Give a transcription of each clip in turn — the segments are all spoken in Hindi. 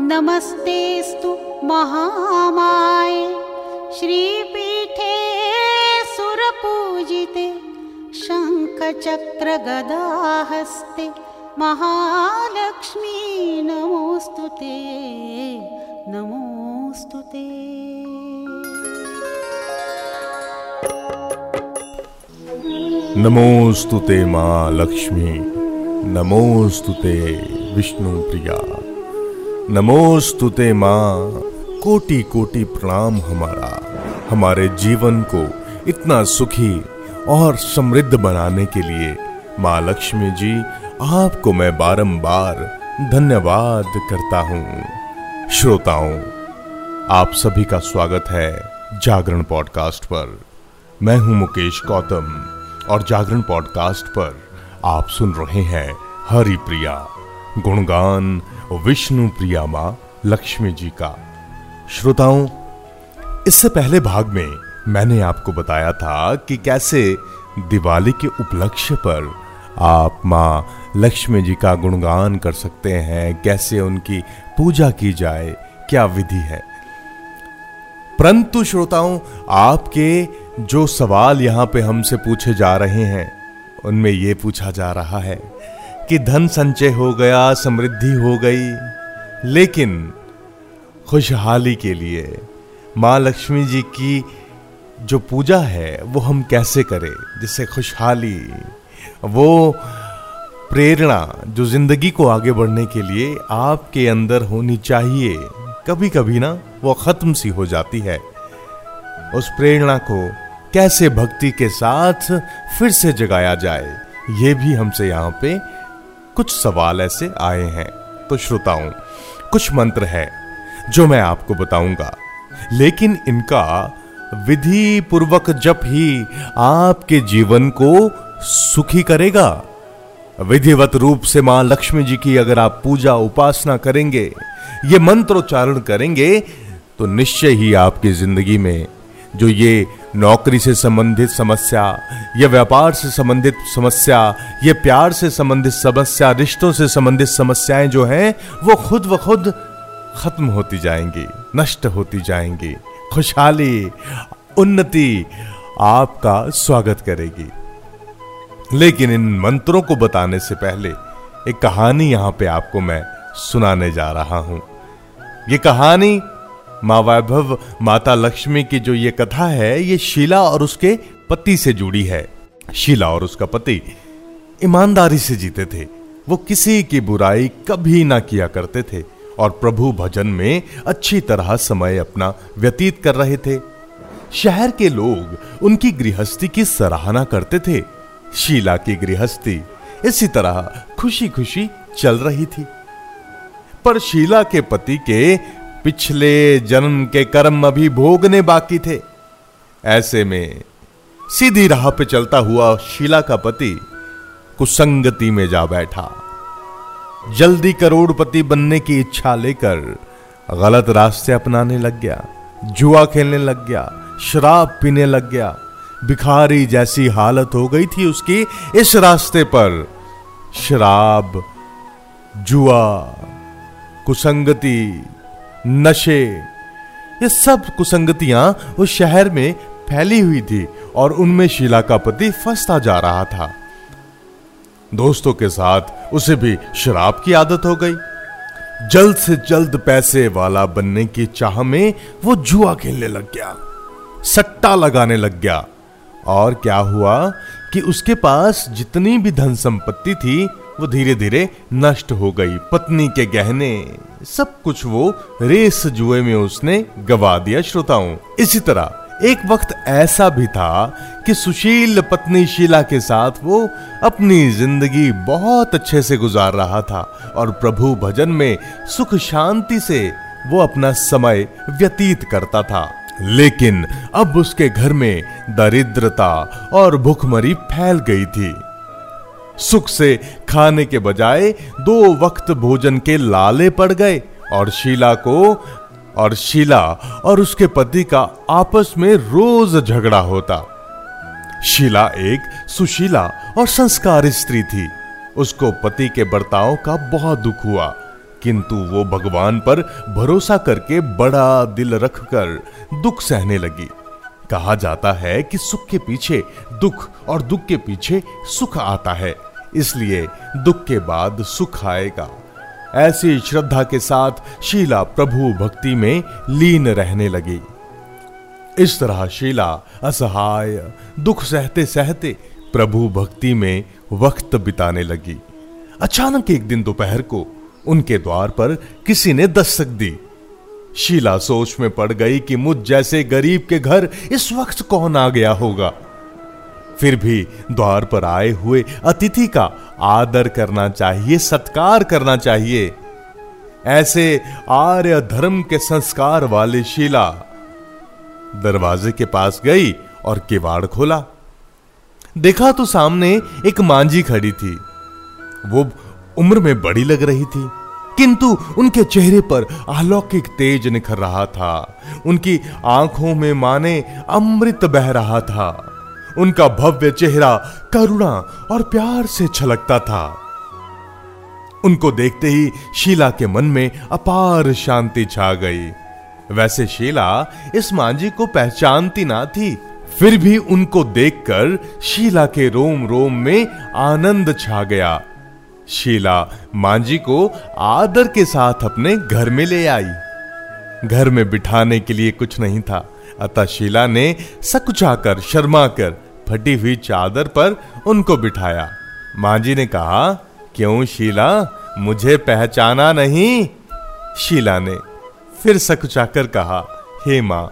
नमस्तेस्तु महामाये श्रीपीठे सुरपूजिते शङ्खचक्रगदाहस्ते महालक्ष्मी नमोस्तुते नमोस्तुते। नमोस्तुते मां लक्ष्मी, नमोस्तुते विष्णु प्रिया, नमोस्तुते मां। कोटि कोटि प्रणाम हमारा, हमारे जीवन को इतना सुखी और समृद्ध बनाने के लिए मां लक्ष्मी जी आपको मैं बारंबार धन्यवाद करता हूं। श्रोताओं, आप सभी का स्वागत है जागरण पॉडकास्ट पर। मैं हूं मुकेश गौतम और जागरण पॉडकास्ट पर आप सुन रहे हैं हरि प्रिया गुणगान विष्णु प्रिया मां लक्ष्मी जी का। श्रोताओं, इससे पहले भाग में मैंने आपको बताया था कि कैसे दिवाली के उपलक्ष्य पर आप मां लक्ष्मी जी का गुणगान कर सकते हैं, कैसे उनकी पूजा की जाए, क्या विधि है। परंतु श्रोताओं, आपके जो सवाल यहां पे हमसे पूछे जा रहे हैं उनमें ये पूछा जा रहा है कि धन संचय हो गया, समृद्धि हो गई, लेकिन खुशहाली के लिए मां लक्ष्मी जी की जो पूजा है वो हम कैसे करें, जिससे खुशहाली, वो प्रेरणा जो जिंदगी को आगे बढ़ने के लिए आपके अंदर होनी चाहिए, कभी कभी ना वो ख़त्म सी हो जाती है। उस प्रेरणा को कैसे भक्ति के साथ फिर से जगाया जाए, ये भी हमसे यहाँ पे कुछ सवाल ऐसे आए हैं। तो श्रोताओं, कुछ मंत्र है जो मैं आपको बताऊंगा, लेकिन इनका विधि पूर्वक जप ही आपके जीवन को सुखी करेगा। विधिवत रूप से मां लक्ष्मी जी की अगर आप पूजा उपासना करेंगे, ये मंत्रोच्चारण करेंगे, तो निश्चय ही आपकी जिंदगी में जो ये नौकरी से संबंधित समस्या, ये व्यापार से संबंधित समस्या, ये प्यार से संबंधित समस्या, रिश्तों से संबंधित समस्याएं जो हैं वो खुद ब खुद खत्म होती जाएंगी, नष्ट होती जाएंगी। खुशहाली, उन्नति आपका स्वागत करेगी। लेकिन इन मंत्रों को बताने से पहले एक कहानी यहाँ पे आपको मैं सुनाने जा रहा हूँ। ये कहानी माँ वैभव माता लक्ष्मी की जो ये कथा है, ये शीला और उसके पति से जुड़ी है। शीला और उसका पति ईमानदारी से जीते थे, वो किसी की बुराई कभी ना किया करते थे और प्रभु भजन में अच्छी तरह समय अपना व्यतीत कर रहे थे। शहर के लोग उनकी गृहस्थी की सराहना करते थे। शीला की गृहस्थी इसी तरह खुशी खुशी चल रही थी, पर शीला के पति के पिछले जन्म के कर्म अभी भोगने बाकी थे। ऐसे में सीधी राह पे चलता हुआ शीला का पति कुसंगति में जा बैठा। जल्दी करोड़पति बनने की इच्छा लेकर गलत रास्ते अपनाने लग गया, जुआ खेलने लग गया, शराब पीने लग गया। भिखारी जैसी हालत हो गई थी उसकी। इस रास्ते पर शराब, जुआ, कुसंगति, नशे, ये सब कुसंगतियां उस शहर में फैली हुई थी और उनमें शीला का पति फंसता जा रहा था। दोस्तों के साथ उसे भी शराब की आदत हो गई। जल्द से जल्द पैसे वाला बनने की चाह में वो जुआ खेलने लग गया, सट्टा लगाने लग गया। और क्या हुआ कि उसके पास जितनी भी धन संपत्ति थी वो धीरे धीरे नष्ट हो गई। पत्नी के गहने, सब कुछ वो रेस जुए में उसने गवा दिया। श्रोताओं, इसी तरह एक वक्त ऐसा भी था कि सुशील पत्नी शीला के साथ वो अपनी जिंदगी बहुत अच्छे से गुजार रहा था और प्रभु भजन में सुख शांति से वो अपना समय व्यतीत करता था। लेकिन अब उसके घर में दरिद्रता और भूखमरी फैल गई थी। सुख से खाने के बजाय दो वक्त भोजन के लाले पड़ गए और शीला और उसके पति का आपस में रोज झगड़ा होता। शीला एक सुशीला और संस्कारी स्त्री थी, उसको पति के बर्ताव का बहुत दुख हुआ। किंतु वो भगवान पर भरोसा करके बड़ा दिल रखकर दुख सहने लगी। कहा जाता है कि सुख के पीछे दुख और दुख के पीछे सुख आता है, इसलिए दुख के बाद सुख आएगा। ऐसी श्रद्धा के साथ शीला प्रभु भक्ति में लीन रहने लगी। इस तरह शीला असहाय दुख सहते सहते प्रभु भक्ति में वक्त बिताने लगी। अचानक एक दिन दोपहर को उनके द्वार पर किसी ने दस्तक दी। शीला सोच में पड़ गई कि मुझ जैसे गरीब के घर इस वक्त कौन आ गया होगा। फिर भी द्वार पर आए हुए अतिथि का आदर करना चाहिए, सत्कार करना चाहिए। ऐसे आर्य धर्म के संस्कार वाली शीला दरवाजे के पास गई और किवाड़ खोला। देखा तो सामने एक मांझी खड़ी थी। वो उम्र में बड़ी लग रही थी, किंतु उनके चेहरे पर अलौकिक तेज निखर रहा था। उनकी आंखों में माने अमृत बह रहा था। उनका भव्य चेहरा करुणा और प्यार से छलकता था। उनको देखते ही शीला के मन में अपार शांति छा गई। वैसे शीला इस मांझी को पहचानती ना थी, फिर भी उनको देखकर शीला के रोम रोम में आनंद छा गया। शीला मांझी को आदर के साथ अपने घर में ले आई। घर में बिठाने के लिए कुछ नहीं था, अतः शीला ने सकुचाकर शर्माकर फटी हुई चादर पर उनको बिठाया। मांझी ने कहा, क्यों शीला, मुझे पहचाना नहीं? शीला ने फिर सकुचाकर कहा, हे मां,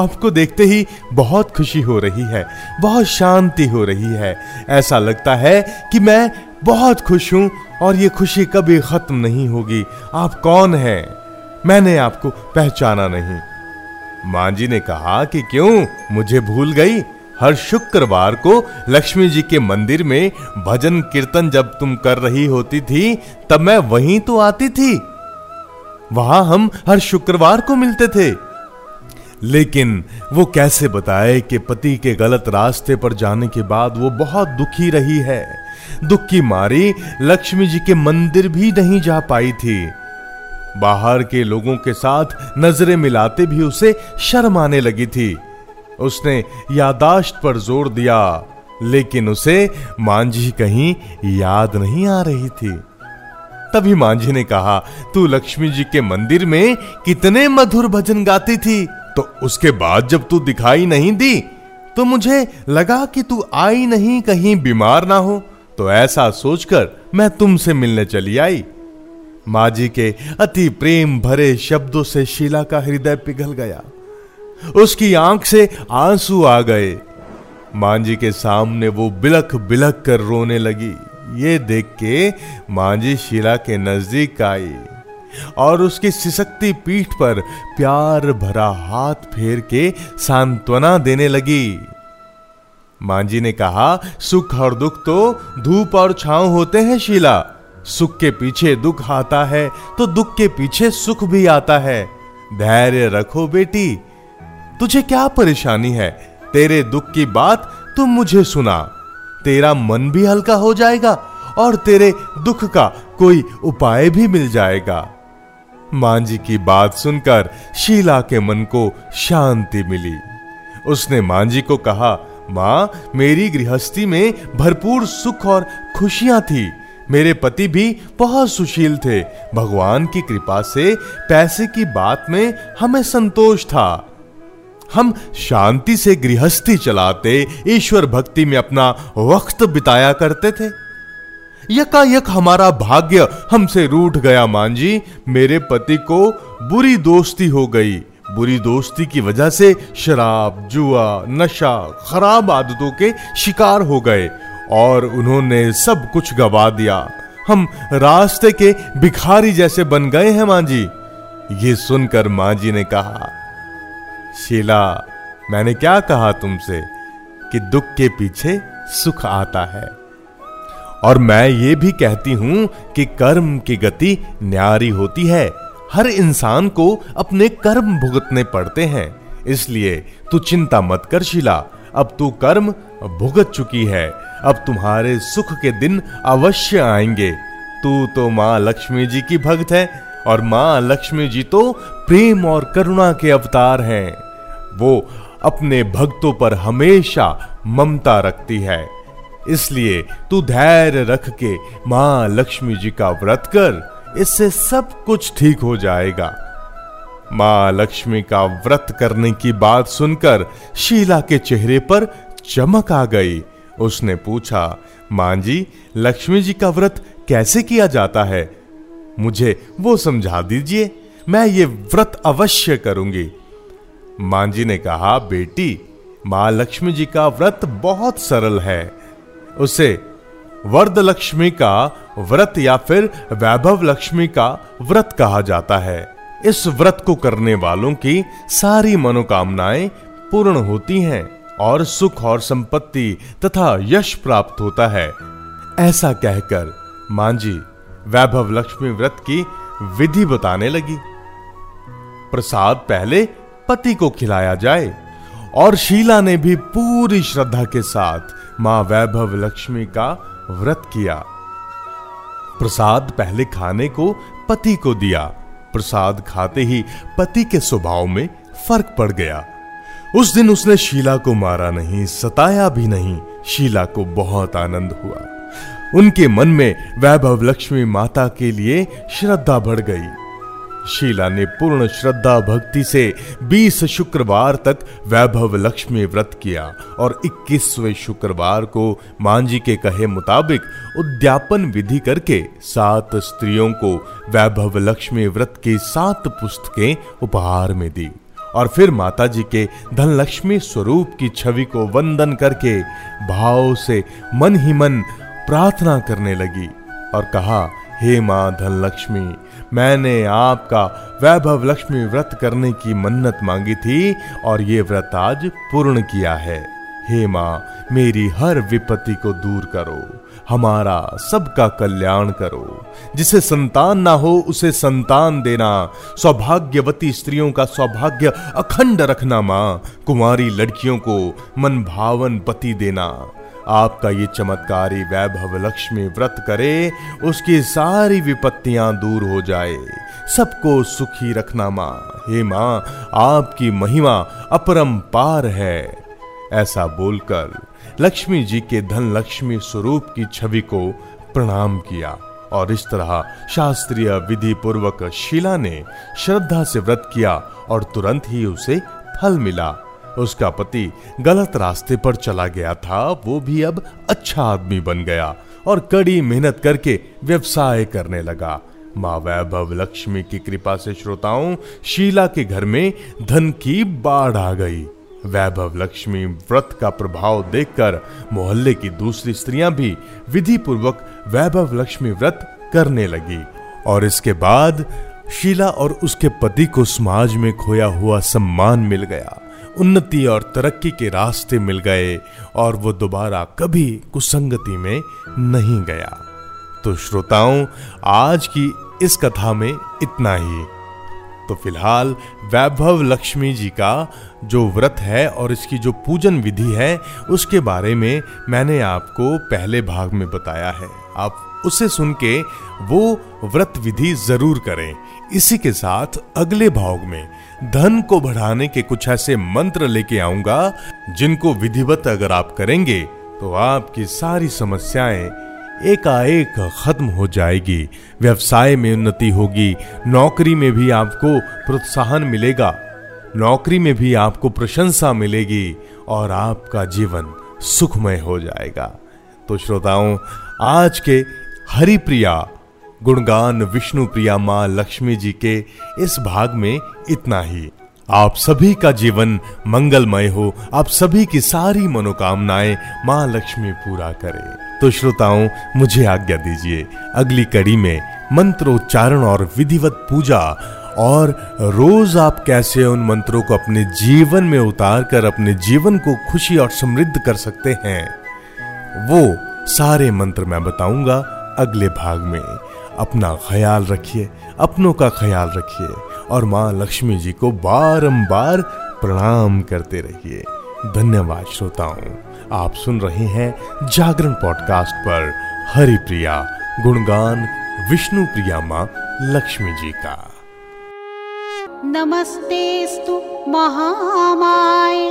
आपको देखते ही बहुत खुशी हो रही है, बहुत शांति हो रही है। ऐसा लगता है कि मैं बहुत खुश हूं और ये खुशी कभी खत्म नहीं होगी। आप कौन हैं? मैंने आपको पहचाना नहीं। मां जी ने कहा कि क्यों, मुझे भूल गई? हर शुक्रवार को लक्ष्मी जी के मंदिर में भजन कीर्तन जब तुम कर रही होती थी, तब मैं वहीं तो आती थी। वहां हम हर शुक्रवार को मिलते थे। लेकिन वो कैसे बताए कि पति के गलत रास्ते पर जाने के बाद वो बहुत दुखी रही है। दुख की मारी लक्ष्मी जी के मंदिर भी नहीं जा पाई थी। बाहर के लोगों के साथ नजरें मिलाते भी उसे शर्म आने लगी थी। उसने यादाश्त पर जोर दिया, लेकिन उसे मांझी कहीं याद नहीं आ रही थी। तभी मांझी ने कहा, तू लक्ष्मी जी के मंदिर में कितने मधुर भजन गाती थी, तो उसके बाद जब तू दिखाई नहीं दी तो मुझे लगा कि तू आई नहीं, कहीं बीमार ना हो, तो ऐसा सोचकर मैं तुमसे मिलने चली आई। मां जी के अति प्रेम भरे शब्दों से शीला का हृदय पिघल गया। उसकी आंख से आंसू आ गए। मां जी के सामने वो बिलख बिलख कर रोने लगी। ये देख के मां जी शीला के नजदीक आई और उसकी सिसकती पीठ पर प्यार भरा हाथ फेर के सांत्वना देने लगी। मां जी ने कहा, सुख और दुख तो धूप और छांव होते हैं शीला। सुख के पीछे दुख आता है तो दुख के पीछे सुख भी आता है। धैर्य रखो बेटी, तुझे क्या परेशानी है? तेरे दुख की बात तुम मुझे सुना, तेरा मन भी हल्का हो जाएगा और तेरे दुख का कोई उपाय भी मिल जाएगा। मां जी की बात सुनकर शीला के मन को शांति मिली। उसने मां जी को कहा, मां, मेरी गृहस्थी में भरपूर सुख और खुशियां थी। मेरे पति भी बहुत सुशील थे। भगवान की कृपा से पैसे की बात में हमें संतोष था। हम शांति से गृहस्थी चलाते, ईश्वर भक्ति में अपना वक्त बिताया करते थे। यकायक हमारा भाग्य हमसे रूठ गया मांझी। मेरे पति को बुरी दोस्ती हो गई। बुरी दोस्ती की वजह से शराब, जुआ, नशा, खराब आदतों के शिकार हो गए और उन्होंने सब कुछ गवा दिया। हम रास्ते के भिखारी जैसे बन गए हैं मांझी। ये सुनकर मांझी ने कहा, शीला, मैंने क्या कहा तुमसे कि दुख के पीछे सुख आता है, और मैं ये भी कहती हूं कि कर्म की गति न्यारी होती है। हर इंसान को अपने कर्म भुगतने पड़ते हैं, इसलिए तू चिंता मत कर शीला। अब तू कर्म भुगत चुकी है, अब तुम्हारे सुख के दिन अवश्य आएंगे। तू तो माँ लक्ष्मी जी की भक्त है और माँ लक्ष्मी जी तो प्रेम और करुणा के अवतार हैं। वो अपने भक्तों पर हमेशा ममता रखती है, इसलिए तू धैर्य रख के माँ लक्ष्मी जी का व्रत कर, इससे सब कुछ ठीक हो जाएगा। माँ लक्ष्मी का व्रत करने की बात सुनकर शीला के चेहरे पर चमक आ गई। उसने पूछा, माँ जी लक्ष्मी जी का व्रत कैसे किया जाता है? मुझे वो समझा दीजिए, मैं ये व्रत अवश्य करूंगी। माँ जी ने कहा, बेटी माँ लक्ष्मी जी का व्रत बहुत सरल है। उसे वरद लक्ष्मी का व्रत या फिर वैभव लक्ष्मी का व्रत कहा जाता है। इस व्रत को करने वालों की सारी मनोकामनाएं पूर्ण होती हैं और सुख और संपत्ति तथा यश प्राप्त होता है। ऐसा कहकर मां जी वैभव लक्ष्मी व्रत की विधि बताने लगी। प्रसाद पहले पति को खिलाया जाए और शीला ने भी पूरी श्रद्धा के साथ मां वैभव लक्ष्मी का व्रत किया। प्रसाद पहले खाने को पति को दिया। प्रसाद खाते ही पति के स्वभाव में फर्क पड़ गया। उस दिन उसने शीला को मारा नहीं, सताया भी नहीं। शीला को बहुत आनंद हुआ। उनके मन में वैभव लक्ष्मी माता के लिए श्रद्धा बढ़ गई। शीला ने पूर्ण श्रद्धा भक्ति से 20 शुक्रवार तक वैभव लक्ष्मी व्रत किया और 21वें शुक्रवार को मां जी के कहे मुताबिक उद्यापन विधि करके 7 स्त्रियों को वैभव लक्ष्मी व्रत की 7 पुस्तकें उपहार में दी और फिर माता जी के धन लक्ष्मी स्वरूप की छवि को वंदन करके भाव से मन ही मन प्रार्थना करने लगी और कहा, हे मां धन लक्ष्मी, मैंने आपका वैभव लक्ष्मी व्रत करने की मन्नत मांगी थी और ये व्रत आज पूर्ण किया है। हे मां, मेरी हर विपत्ति को दूर करो, हमारा सबका कल्याण करो। जिसे संतान ना हो उसे संतान देना, सौभाग्यवती स्त्रियों का सौभाग्य अखंड रखना, मां कुमारी लड़कियों को मनभावन पति देना। आपका ये चमत्कारी वैभव लक्ष्मी व्रत करे, उसकी सारी विपत्तियां दूर हो जाए, सबको सुखी रखना मां। हे मां, आपकी महिमा अपरंपार है। ऐसा बोलकर लक्ष्मी जी के धन लक्ष्मी स्वरूप की छवि को प्रणाम किया और इस तरह शास्त्रीय विधि पूर्वक शीला ने श्रद्धा से व्रत किया और तुरंत ही उसे फल मिला। उसका पति गलत रास्ते पर चला गया था, वो भी अब अच्छा आदमी बन गया और कड़ी मेहनत करके व्यवसाय करने लगा। माँ वैभव लक्ष्मी की कृपा से श्रोताओं, शीला के घर में धन की बाढ़ आ गई। वैभव लक्ष्मी व्रत का प्रभाव देखकर मोहल्ले की दूसरी स्त्रियां भी विधि पूर्वक वैभव लक्ष्मी व्रत करने लगी और इसके बाद शीला और उसके पति को समाज में खोया हुआ सम्मान मिल गया, उन्नति और तरक्की के रास्ते मिल गए और वो दोबारा कभी कुसंगति में नहीं गया। तो श्रोताओं, आज की इस कथा में इतना ही। तो फिलहाल वैभव लक्ष्मी जी का जो व्रत है और इसकी जो पूजन विधि है उसके बारे में मैंने आपको पहले भाग में बताया है। आप उसे सुन के वो व्रत विधि जरूर करें। इसी के साथ अगले भाग में धन को बढ़ाने के कुछ ऐसे मंत्र लेके आऊंगा जिनको विधिवत अगर आप करेंगे तो आपकी सारी समस्याएं एकाएक खत्म हो जाएगी। व्यवसाय में उन्नति होगी, नौकरी में भी आपको प्रोत्साहन मिलेगा, नौकरी में भी आपको प्रशंसा मिलेगी और आपका जीवन सुखमय हो जाएगा। तो श्रोताओं, आज के हरिप्रिया गुणगान विष्णु प्रिया माँ लक्ष्मी जी के इस भाग में इतना ही। आप सभी का जीवन मंगलमय हो, आप सभी की सारी मनोकामनाएं माँ लक्ष्मी पूरा करे। तो श्रोताओं, मुझे आज्ञा दीजिए, अगली कड़ी में मंत्रोच्चारण और विधिवत पूजा और रोज आप कैसे उन मंत्रों को अपने जीवन में उतार कर अपने जीवन को खुशी और समृद्ध कर सकते हैं, वो सारे मंत्र मैं बताऊंगा अगले भाग में। अपना ख्याल रखिए, अपनों का ख्याल रखिए और माँ लक्ष्मी जी को बारंबार प्रणाम करते रहिए। धन्यवाद श्रोताओं, आप सुन रहे हैं जागरण पॉडकास्ट पर हरिप्रिया गुणगान विष्णु प्रिया माँ लक्ष्मी जी का। नमस्तेस्तु महामाये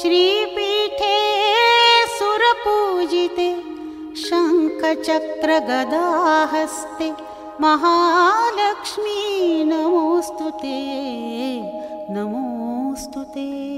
श्रीपीठे सुरपूजिते शंखचक्र गदाहस्ते महालक्ष्मी नमोस्तुते नमोस्तुते।